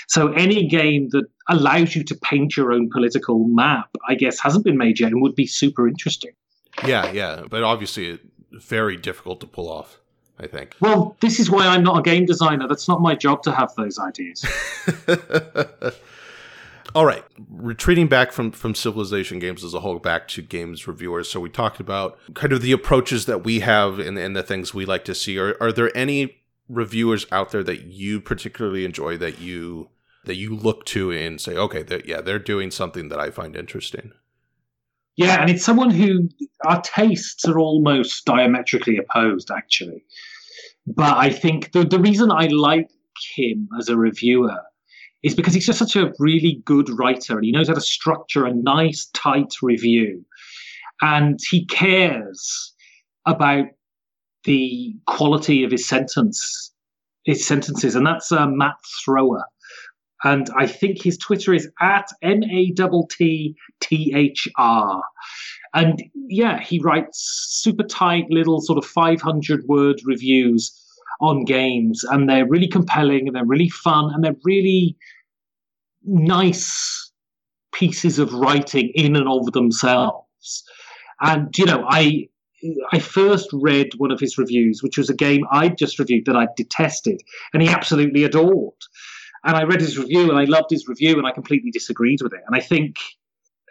So any game that allows you to paint your own political map, I guess, hasn't been made yet and would be super interesting. Yeah, yeah, but obviously very difficult to pull off, I think. Well, this is why I'm not a game designer. That's not my job to have those ideas. All right, retreating back from, from civilization games as a whole, back to games reviewers. So we talked about kind of the approaches that we have and, and the things we like to see. Are, are there any reviewers out there that you particularly enjoy, that you that you look to and say, okay, they're, yeah, they're doing something that I find interesting? Yeah, and it's someone who our tastes are almost diametrically opposed, actually. But I think the, the reason I like him as a reviewer is because he's just such a really good writer, and he knows how to structure a nice, tight review. And he cares about the quality of his sentence, his sentences, and that's uh, Matt Thrower. And I think his Twitter is at M A T T H R. And yeah, he writes super tight little sort of five hundred word reviews on games, and they're really compelling, and they're really fun, and they're really nice pieces of writing in and of themselves. And, you know, I I first read one of his reviews, which was a game I'd just reviewed that I detested, and he absolutely adored. And I read his review, and I loved his review, and I completely disagreed with it. And I think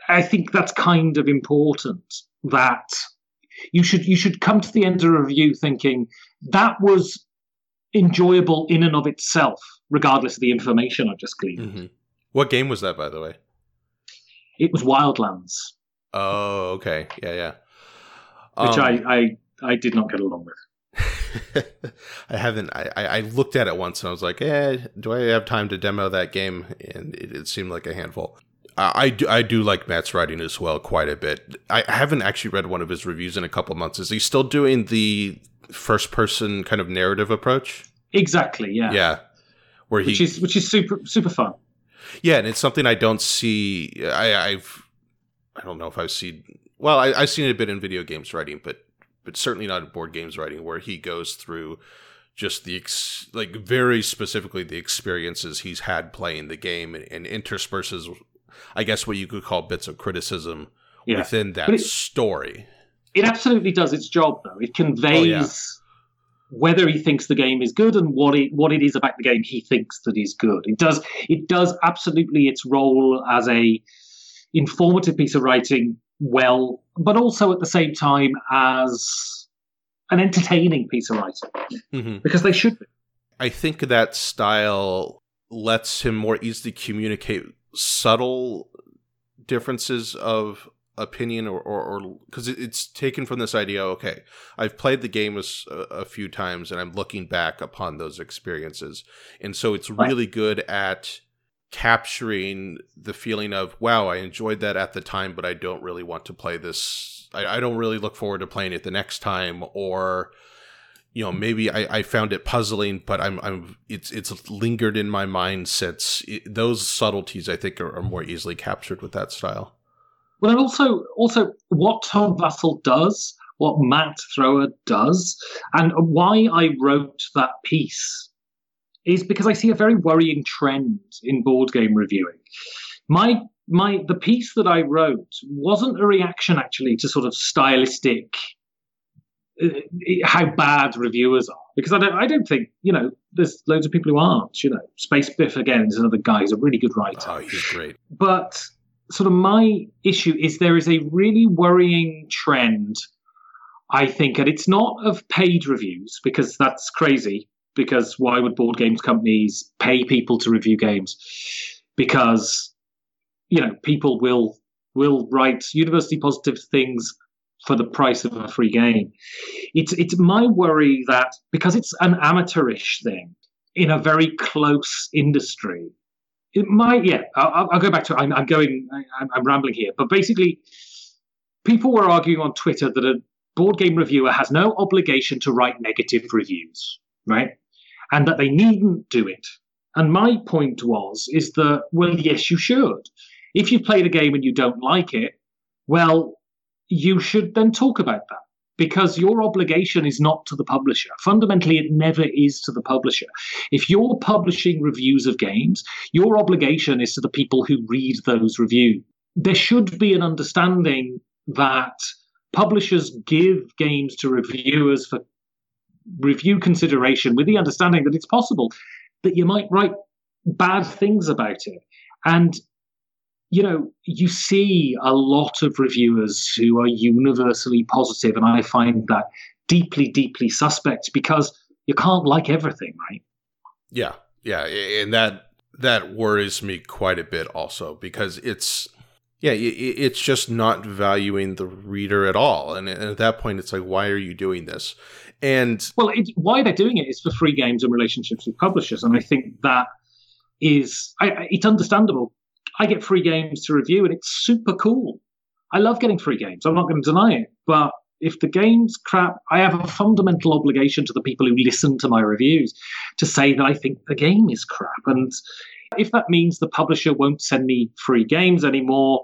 I think that's kind of important, that you should you should come to the end of a review thinking, that was enjoyable in and of itself, regardless of the information I just gleaned. Mm-hmm. What game was that, by the way? It was Wildlands. Oh, okay. Yeah, yeah. Um, Which I, I, I did not get along with. I haven't. I, I looked at it once and I was like, eh, do I have time to demo that game? And it, it seemed like a handful. I do, I do like Matt's writing as well quite a bit. I haven't actually read one of his reviews in a couple of months. Is he still doing the first-person kind of narrative approach? Exactly, yeah. Yeah. Where he, which is which is super super fun. Yeah, and it's something I don't see. I, I've I don't know if I've seen. Well, I, I've seen it a bit in video games writing, but but certainly not in board games writing, where he goes through just the, ex- like, very specifically the experiences he's had playing the game, and, and intersperses, I guess, what you could call bits of criticism yeah. within that it, story. It absolutely does its job, though. It conveys oh, yeah. whether he thinks the game is good and what it what it is about the game he thinks that is good. It does it does absolutely its role as a informative piece of writing well, but also at the same time as an entertaining piece of writing, mm-hmm. because they should be. I think that style lets him more easily communicate subtle differences of opinion, or or because or, it's taken from this idea, okay, I've played the game a, a few times and I'm looking back upon those experiences, and so it's really good at capturing the feeling of, wow, I enjoyed that at the time, but I don't really want to play this, I, I don't really look forward to playing it the next time, or, you know, maybe I, I found it puzzling, but I'm I'm it's it's lingered in my mind since. It, those subtleties, I think, are, are more easily captured with that style. Well, and also also what Tom Vassell does, what Matt Thrower does, and why I wrote that piece is because I see a very worrying trend in board game reviewing. My my the piece that I wrote wasn't a reaction, actually, to sort of stylistic, how bad reviewers are, because I don't I don't think, you know, there's loads of people who aren't, you know. Space Biff, again, is another guy who's a really good writer. Oh, he's great. But sort of my issue is there is a really worrying trend, I think, and it's not of paid reviews, because that's crazy, because why would board games companies pay people to review games? Because, you know, people will will write universally positive things for the price of a free game. It's it's my worry that because it's an amateurish thing, in a very close industry. It might, yeah, I'll, I'll go back to it. I'm, I'm going, I'm, I'm rambling here. But basically, people were arguing on Twitter that a board game reviewer has no obligation to write negative reviews, right? And that they needn't do it. And my point was, is that, well, yes, you should. If you play the game and you don't like it, well, you should then talk about that. Because your obligation is not to the publisher. Fundamentally, it never is to the publisher. If you're publishing reviews of games, your obligation is to the people who read those reviews. There should be an understanding that publishers give games to reviewers for review consideration with the understanding that it's possible that you might write bad things about it. And you know, you see a lot of reviewers who are universally positive, and I find that deeply, deeply suspect because you can't like everything, right? Yeah, yeah, and that that worries me quite a bit also because it's, yeah, it's just not valuing the reader at all. And at that point, it's like, why are you doing this? And well, it, why they're doing it is for free games and relationships with publishers, and I think that is I, it's understandable. I get free games to review, and it's super cool. I love getting free games. I'm not going to deny it. But if the game's crap, I have a fundamental obligation to the people who listen to my reviews to say that I think the game is crap. And if that means the publisher won't send me free games anymore,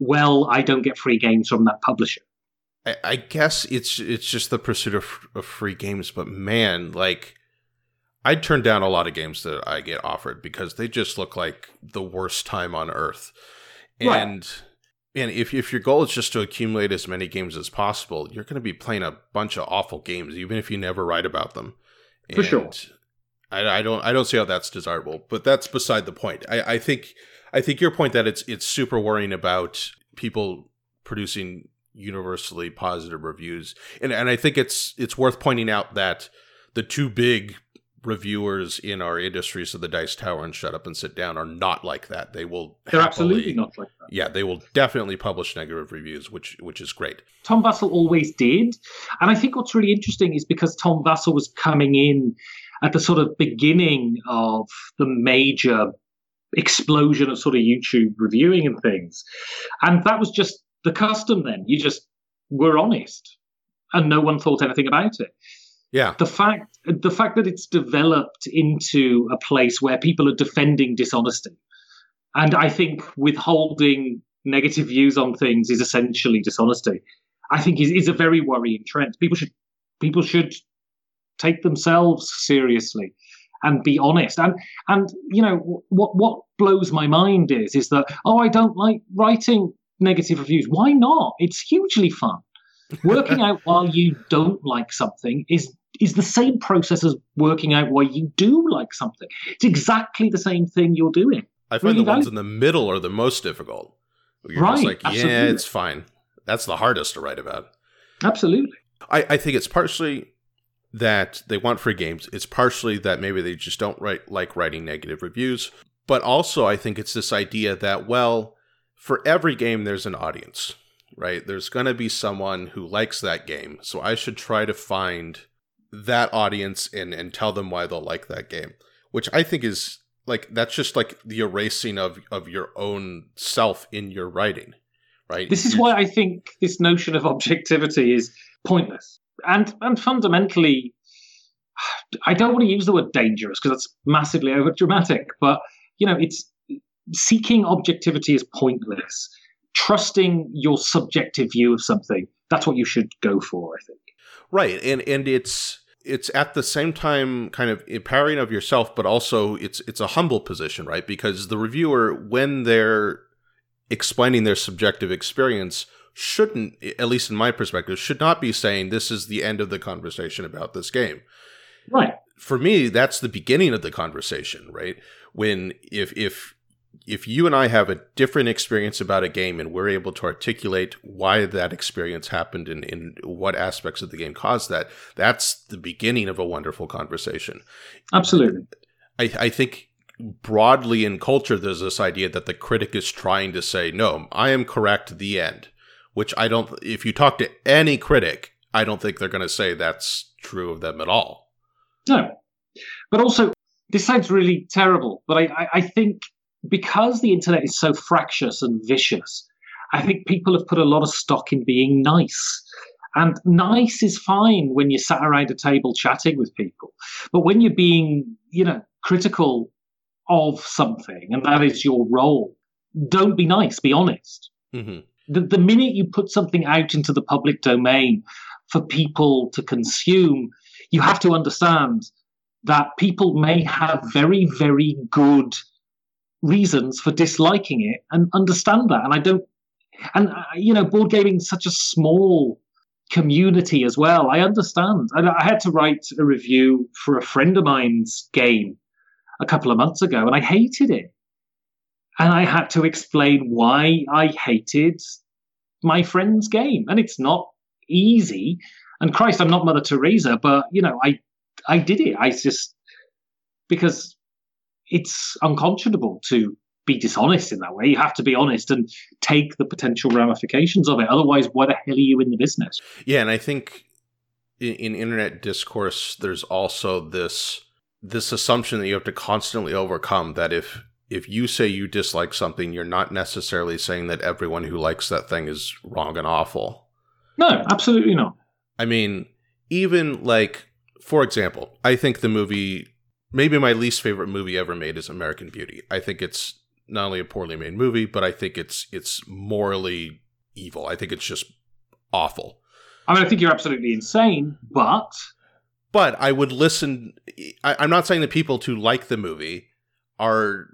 well, I don't get free games from that publisher. I, I guess it's it's just the pursuit of, of free games. But man, like... I turn down a lot of games that I get offered because they just look like the worst time on earth. And right. and if if your goal is just to accumulate as many games as possible, you're going to be playing a bunch of awful games, even if you never write about them. And For sure. I, I don't I don't see how that's desirable, but that's beside the point. I, I think I think your point that it's it's super worrying about people producing universally positive reviews, and and I think it's it's worth pointing out that the two big reviewers in our industry, so the Dice Tower and Shut Up and Sit Down, are not like that. They will They're happily, absolutely not like that. Yeah, they will definitely publish negative reviews, which which is great. Tom Vassell always did. And I think what's really interesting is because Tom Vassell was coming in at the sort of beginning of the major explosion of sort of YouTube reviewing and things. And that was just the custom then. You just were honest. And no one thought anything about it. Yeah. The fact the fact that it's developed into a place where people are defending dishonesty. And I think withholding negative views on things is essentially dishonesty. I think is, is a very worrying trend. People should people should take themselves seriously and be honest. And and you know what what blows my mind is is that oh I don't like writing negative reviews. Why not? It's hugely fun. Working out why you don't like something is is the same process as working out why you do like something. It's exactly the same thing you're doing. I find really the ones in the middle are the most difficult. You're right, just like, absolutely. Yeah, it's fine. That's the hardest to write about. Absolutely. I, I think it's partially that they want free games. It's partially that maybe they just don't write, like writing negative reviews. But also I think it's this idea that, well, for every game there's an audience, right? There's going to be someone who likes that game. So I should try to find that audience and, and tell them why they'll like that game, which I think is like, that's just like the erasing of, of your own self in your writing, right? This is why I think this notion of objectivity is pointless. And, and fundamentally, I don't want to use the word dangerous because that's massively overdramatic, but you know, it's seeking objectivity is pointless. Trusting your subjective view of something, that's what you should go for, I think. Right. And and it's it's at the same time kind of empowering of yourself, but also it's it's a humble position, right? Because the reviewer, when they're explaining their subjective experience, shouldn't, at least in my perspective, should not be saying this is the end of the conversation about this game. Right. For me, that's the beginning of the conversation, right? When if if If you and I have a different experience about a game and we're able to articulate why that experience happened and in what aspects of the game caused that, that's the beginning of a wonderful conversation. Absolutely. I, I think broadly in culture, there's this idea that the critic is trying to say, no, I am correct, the end, which I don't, if you talk to any critic, I don't think they're going to say that's true of them at all. No. But also, This sounds really terrible, but I, I, I think because the internet is so fractious and vicious, I think people have put a lot of stock in being nice. And nice is fine when you're sat around a table chatting with people. But when you're being, you know, critical of something, and that is your role, don't be nice, be honest. Mm-hmm. The, the minute you put something out into the public domain for people to consume, you have to understand that people may have very, very good reasons for disliking it, and understand that. And I don't, and you know, board gaming is such a small community as well. I understand. I, I had to write a review for a friend of mine's game a couple of months ago, and I hated it. And I had to explain why I hated my friend's game. And it's not easy. And Christ, I'm not Mother Teresa, but, you know, I I did it. I just, because it's unconscionable to be dishonest in that way. You have to be honest and take the potential ramifications of it. Otherwise, why the hell are you in the business? Yeah, and I think in, in internet discourse, there's also this this assumption that you have to constantly overcome, that if if you say you dislike something, you're not necessarily saying that everyone who likes that thing is wrong and awful. No, absolutely not. I mean, even like, for example, I think the movie, maybe my least favorite movie ever made is American Beauty. I think it's not only a poorly made movie, but I think it's it's morally evil. I think it's just awful. I mean, I think you're absolutely insane, but... But I would listen... I, I'm not saying that people who like the movie are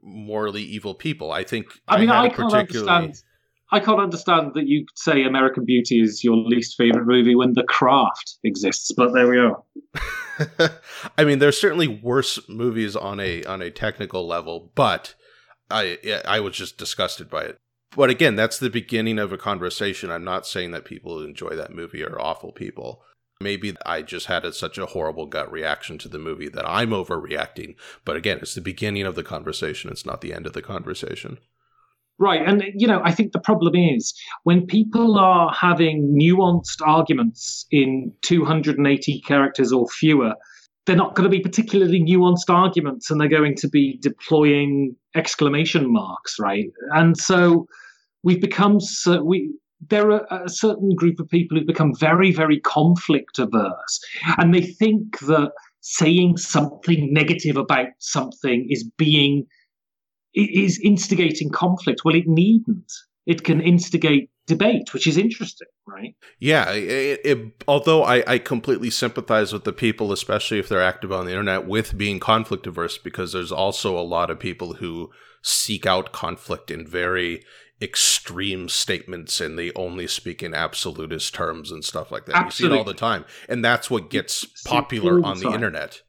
morally evil people. I think... I mean, I, I can't particularly... understand... I can't understand that you say American Beauty is your least favorite movie when The Craft exists, but there we are. I mean, there's certainly worse movies on a on a technical level, but I I was just disgusted by it. But again, that's the beginning of a conversation. I'm not saying that people who enjoy that movie are awful people. Maybe I just had a, such a horrible gut reaction to the movie that I'm overreacting. But again, it's the beginning of the conversation. It's not the end of the conversation. Right. And, you know, I think the problem is when people are having nuanced arguments in two hundred eighty characters or fewer, they're not going to be particularly nuanced arguments, and they're going to be deploying exclamation marks. Right. And so we've become so we there are a certain group of people who've become very, very conflict averse, and they think that saying something negative about something is being is instigating conflict. Well, it needn't. It can instigate debate, which is interesting, right? Yeah. It, it, although I, I completely sympathize with the people, especially if they're active on the internet, with being conflict averse, because there's also a lot of people who seek out conflict in very extreme statements, and they only speak in absolutist terms and stuff like that. Absolutely. You see it all the time. And that's what gets popular on the internet.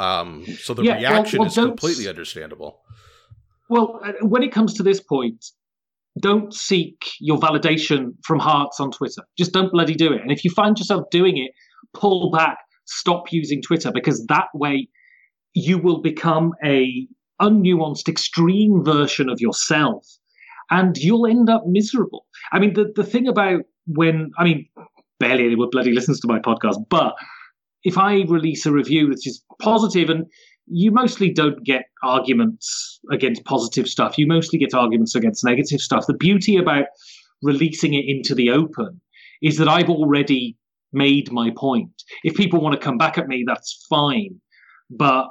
Um, so the yeah, reaction well, well, is completely understandable. Well, when it comes to this point, don't seek your validation from hearts on Twitter. Just don't bloody do it. And if you find yourself doing it, pull back, stop using Twitter, because that way you will become a unnuanced, extreme version of yourself, and you'll end up miserable. I mean, the, the thing about when, I mean, barely anyone bloody listens to my podcast, but if I release a review that's just positive, and you mostly don't get arguments against positive stuff. You mostly get arguments against negative stuff. The beauty about releasing it into the open is that I've already made my point. If people want to come back at me, that's fine. But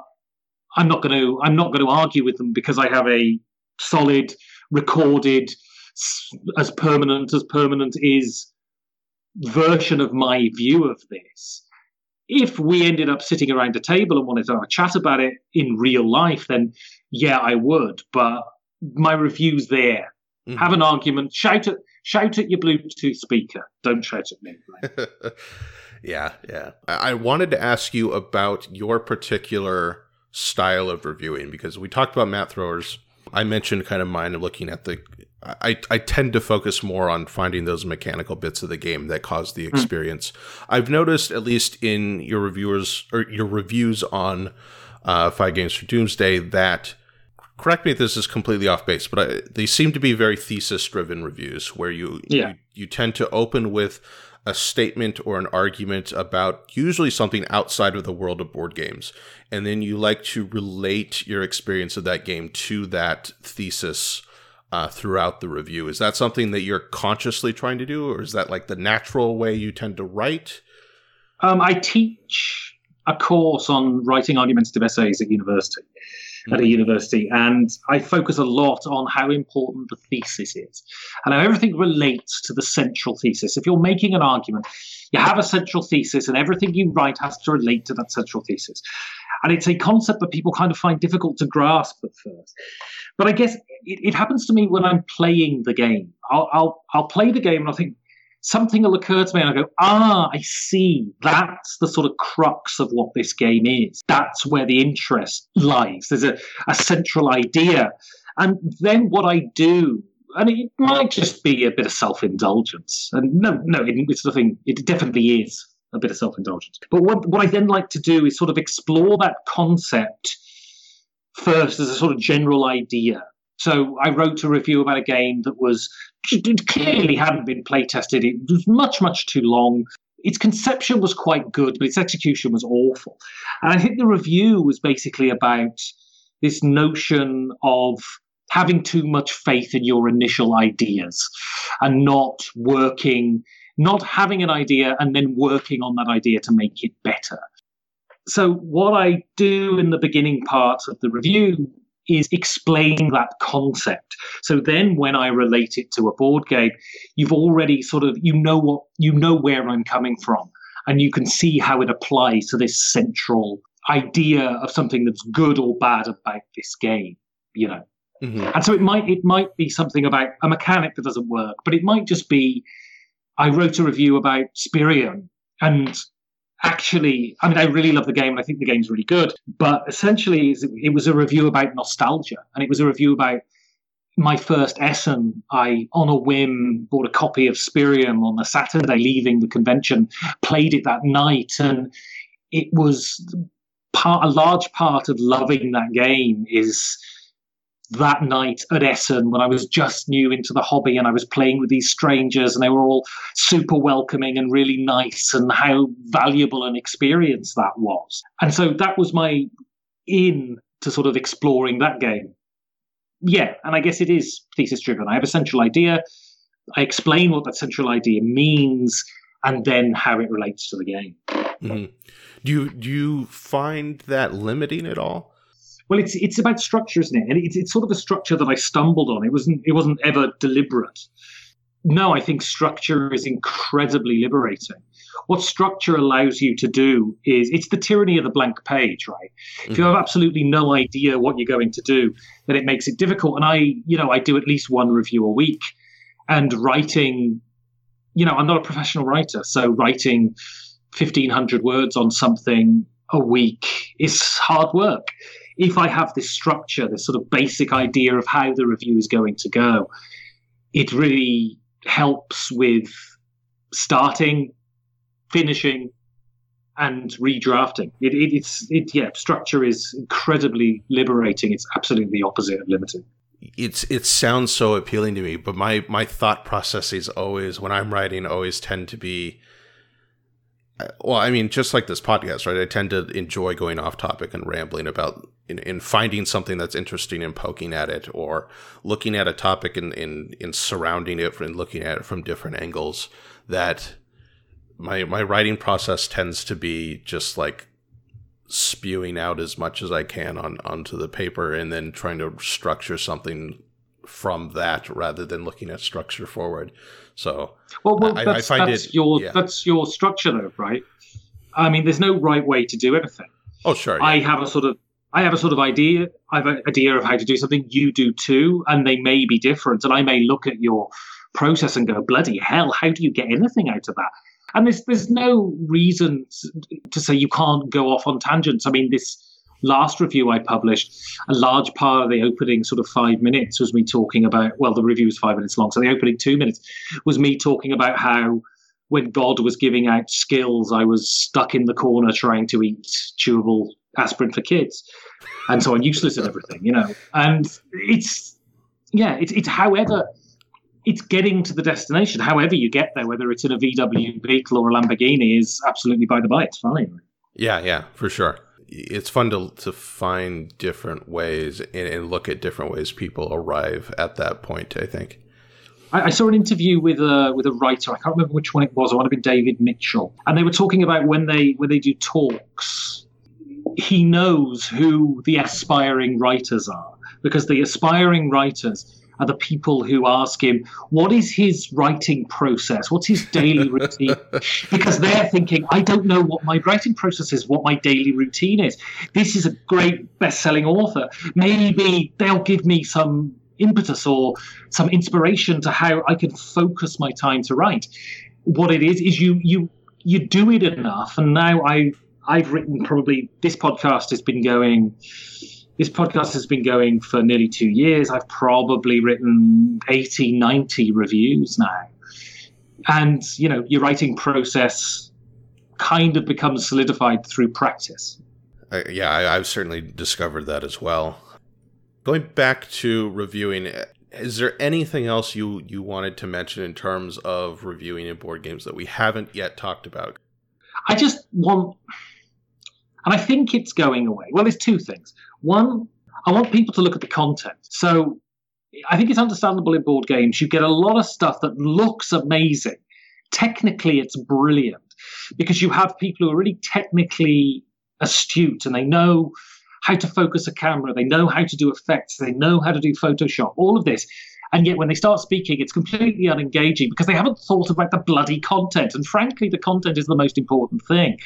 I'm not going to, I'm not going to argue with them, because I have a solid, recorded, as permanent as permanent is version of my view of this. If we ended up sitting around a table and wanted to have a chat about it in real life, then yeah, I would. But my review's there. Mm-hmm. Have an argument. Shout at shout at your Bluetooth speaker. Don't shout at me. Right? yeah, yeah. I wanted to ask you about your particular style of reviewing, because we talked about Matt Thrower's. I mentioned kind of mine of looking at the I, I tend to focus more on finding those mechanical bits of the game that cause the experience. Mm. I've noticed, at least in your reviewers or your reviews on uh, Five Games for Doomsday, that, correct me if this is completely off base, but I, they seem to be very thesis-driven reviews, where you, yeah. you you tend to open with a statement or an argument about usually something outside of the world of board games. And then you like to relate your experience of that game to that thesis uh, throughout the review. Is that something that you're consciously trying to do, or is that like the natural way you tend to write? Um, I teach a course on writing argumentative essays at university. at a university, and I focus a lot on how important the thesis is and how everything relates to the central thesis. If you're making an argument, you have a central thesis, and everything you write has to relate to that central thesis. And it's a concept that people kind of find difficult to grasp at first. But I guess it, it happens to me when I'm playing the game. I'll, I'll, I'll play the game, and I think something will occur to me, and I go, ah, I see. That's the sort of crux of what this game is. That's where the interest lies. There's a, a central idea. And then what I do, and it might just be a bit of self-indulgence. And no, no, it, it's nothing. It definitely is a bit of self-indulgence. But what, what I then like to do is sort of explore that concept first as a sort of general idea. So I wrote a review about a game that was clearly hadn't been playtested. It was much, much too long. Its conception was quite good, but its execution was awful. And I think the review was basically about this notion of having too much faith in your initial ideas and not working, not having an idea and then working on that idea to make it better. So what I do in the beginning part of the review is explain that concept. So then when I relate it to a board game, you've already sort of, you know what, you know where I'm coming from, and you can see how it applies to this central idea of something that's good or bad about this game, you know. Mm-hmm. And so it might, it might be something about a mechanic that doesn't work, but it might just be, I wrote a review about Spirium, and actually, I mean, I really love the game, and I think the game's really good. But essentially, it was a review about nostalgia, and it was a review about my first Essen. I, on a whim, bought a copy of Spirium on a Saturday, leaving the convention, played it that night, and it was part, a large part of loving that game is that night at Essen when I was just new into the hobby and I was playing with these strangers and they were all super welcoming and really nice, and how valuable an experience that was. And so that was my in to sort of exploring that game. Yeah, and I guess it is thesis driven. I have a central idea. I explain what that central idea means and then how it relates to the game. Mm-hmm. Do you, do you find that limiting at all? Well, it's it's about structure, isn't it? And it's it's sort of a structure that I stumbled on. It wasn't it wasn't ever deliberate. No, I think structure is incredibly liberating. What structure allows you to do is, it's the tyranny of the blank page, right? Mm-hmm. If you have absolutely no idea what you're going to do, then it makes it difficult. And I, you know, I do at least one review a week, and writing, you know, I'm not a professional writer, so writing fifteen hundred words on something a week is hard work. If I have this structure, this sort of basic idea of how the review is going to go, it really helps with starting, finishing, and redrafting. It, it, it's it, yeah, structure is incredibly liberating. It's absolutely the opposite of limiting. It's it sounds so appealing to me, but my my thought processes always when I'm writing always tend to be. Well, I mean, just like this podcast, right? I tend to enjoy going off topic and rambling about and, and finding something that's interesting and poking at it, or looking at a topic and, and, and surrounding it and looking at it from different angles. That my my writing process tends to be just like spewing out as much as I can on onto the paper and then trying to structure something from that rather than looking at structure forward. So well, well I, that's, I find that's it, your yeah. that's your structure though, right? I mean, there's no right way to do anything. Oh sure. Yeah. I have a sort of I have a sort of idea. I have an idea of how to do something. You do too, and they may be different. And I may look at your process and go, bloody hell, how do you get anything out of that? And there's there's no reason to say you can't go off on tangents. I mean, this last review I published, a large part of the opening sort of five minutes was me talking about, well, the review was five minutes long, so the opening two minutes was me talking about how when God was giving out skills, I was stuck in the corner trying to eat chewable aspirin for kids. And so I'm useless at everything, you know. And it's, yeah, it's, it's however, it's getting to the destination. However you get there, whether it's in a V W Beetle or a Lamborghini, is absolutely by the by. It's fine. Yeah, yeah, for sure. It's fun to to find different ways and, and look at different ways people arrive at that point, I think. I, I saw an interview with a, with a writer. I can't remember which one it was. It might have been David Mitchell. And they were talking about when they when they do talks, he knows who the aspiring writers are, because the aspiring writers are the people who ask him, what is his writing process? What's his daily routine? Because they're thinking, I don't know what my writing process is, what my daily routine is. This is a great best-selling author. Maybe they'll give me some impetus or some inspiration to how I can focus my time to write. What it is, is you you you do it enough. And now I, I've written probably, this podcast has been going... This podcast has been going for nearly two years. I've probably written eighty, ninety reviews now. And, you know, your writing process kind of becomes solidified through practice. I, yeah, I, I've certainly discovered that as well. Going back to reviewing, is there anything else you, you wanted to mention in terms of reviewing in board games that we haven't yet talked about? I just want... And I think it's going away. Well, there's two things. One, I want people to look at the content. So I think it's understandable in board games. You get a lot of stuff that looks amazing. Technically, it's brilliant because you have people who are really technically astute and they know how to focus a camera. They know how to do effects. They know how to do Photoshop, all of this. And yet when they start speaking, it's completely unengaging because they haven't thought about the bloody content. And frankly, the content is the most important thing.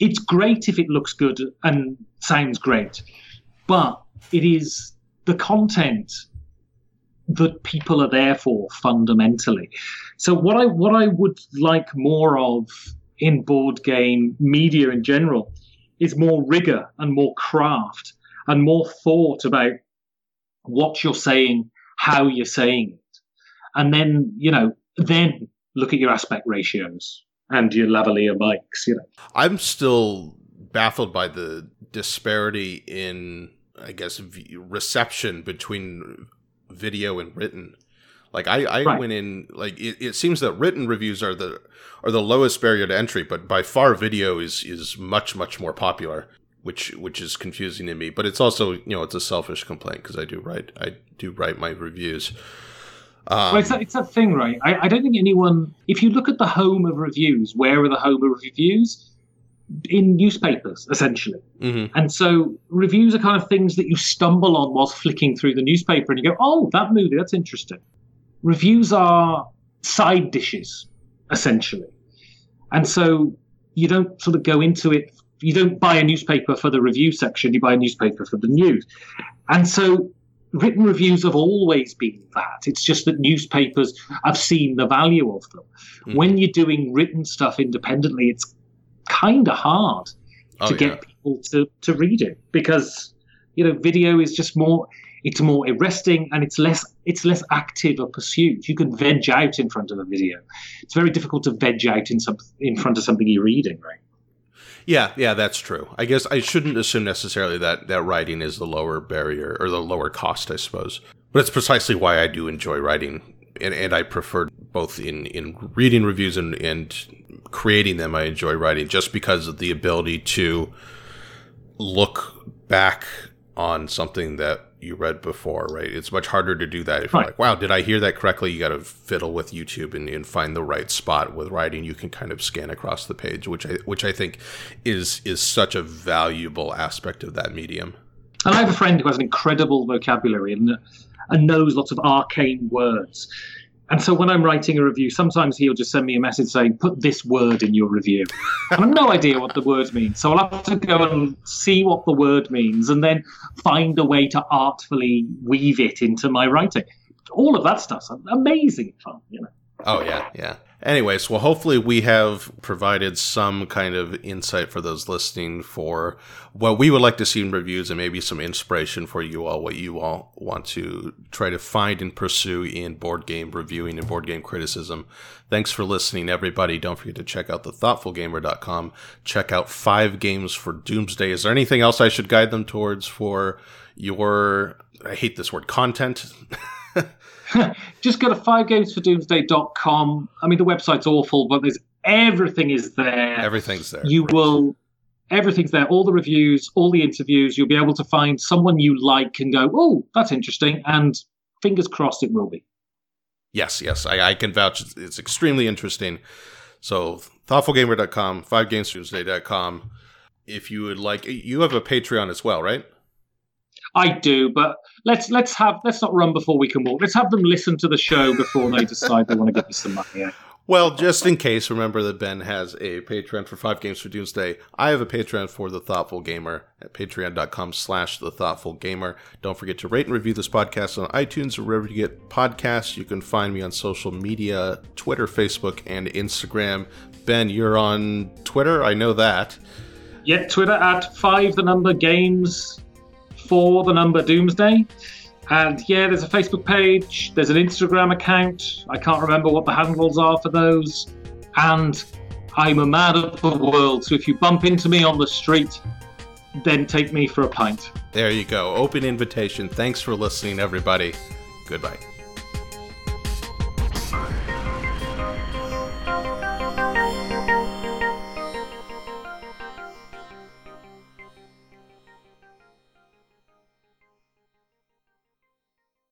It's great if it looks good and sounds great, but it is the content that people are there for fundamentally. So what I what I would like more of in board game media in general is more rigor and more craft and more thought about what you're saying, how you're saying it. And then, you know, then look at your aspect ratios and your lavalier mics, you know. I'm still baffled by the disparity in, I guess, v- reception between video and written. Like, I, I right. went in, like, it, it seems that written reviews are the are the lowest barrier to entry, but by far video is, is much, much more popular, which which is confusing to me. But it's also, you know, it's a selfish complaint because I do write I do write my reviews. Um, well, it's, that, it's that thing, right? I, I don't think anyone... If you look at the home of reviews, where are the home of reviews? In newspapers, essentially. Mm-hmm. And so reviews are kind of things that you stumble on whilst flicking through the newspaper and you go, oh, that movie, that's interesting. Reviews are side dishes, essentially. And so you don't sort of go into it... You don't buy a newspaper for the review section. You buy a newspaper for the news. And so... Written reviews have always been that. It's just that newspapers have seen the value of them. Mm. When you're doing written stuff independently, it's kind of hard oh, to yeah. get people to, to read it because, you know, video is just more, it's more arresting and it's less, it's less active a pursuit. You can veg out in front of a video. It's very difficult to veg out in some, in front of something you're reading, right? Yeah, yeah, that's true. I guess I shouldn't assume necessarily that, that writing is the lower barrier or the lower cost, I suppose. But it's precisely why I do enjoy writing. And, and I prefer both in, in reading reviews and, and creating them. I enjoy writing just because of the ability to look back on something that you read before, right? It's much harder to do that if right. you're like, wow, did I hear that correctly? You got to fiddle with YouTube and, and find the right spot. With writing, you can kind of scan across the page, which I which I think is is such a valuable aspect of that medium. And I have a friend who has an incredible vocabulary and, and knows lots of arcane words. And so when I'm writing a review, sometimes he'll just send me a message saying, put this word in your review. And I have no idea what the word means. So I'll have to go and see what the word means and then find a way to artfully weave it into my writing. All of that stuff's amazing fun, you know. Oh, yeah, yeah. Anyways, well, hopefully we have provided some kind of insight for those listening for what we would like to see in reviews and maybe some inspiration for you all, what you all want to try to find and pursue in board game reviewing and board game criticism. Thanks for listening, everybody. Don't forget to check out the thoughtful gamer dot com. Check out Five Games for Doomsday. Is there anything else I should guide them towards for your I hate this word, content. Just go to five games for doomsday dot com. I mean, the website's awful, but there's everything is there. Everything's there. You right. will, everything's there. All the reviews, all the interviews. You'll be able to find someone you like and go, oh, that's interesting. And fingers crossed it will be. Yes, yes. I, I can vouch. It's, it's extremely interesting. So thoughtful gamer dot com, five games for doomsday dot com. If you would like, you have a Patreon as well, right? I do, but let's let's have let's not run before we can walk. Let's have them listen to the show before they decide they want to give us some money. Well, just in case, remember that Ben has a Patreon for Five Games for Doomsday. I have a Patreon for The Thoughtful Gamer at patreon dot com slash the thoughtful gamer. Don't forget to rate and review this podcast on iTunes or wherever you get podcasts. You can find me on social media, Twitter, Facebook, and Instagram. Ben, you're on Twitter? I know that. Yeah, Twitter at five the number games for the number Doomsday. And yeah, there's a Facebook page, there's an Instagram account. I can't remember what the handles are for those. And I'm a man of the world, so if you bump into me on the street, then take me for a pint. There you go. Open invitation. Thanks for listening, everybody. Goodbye.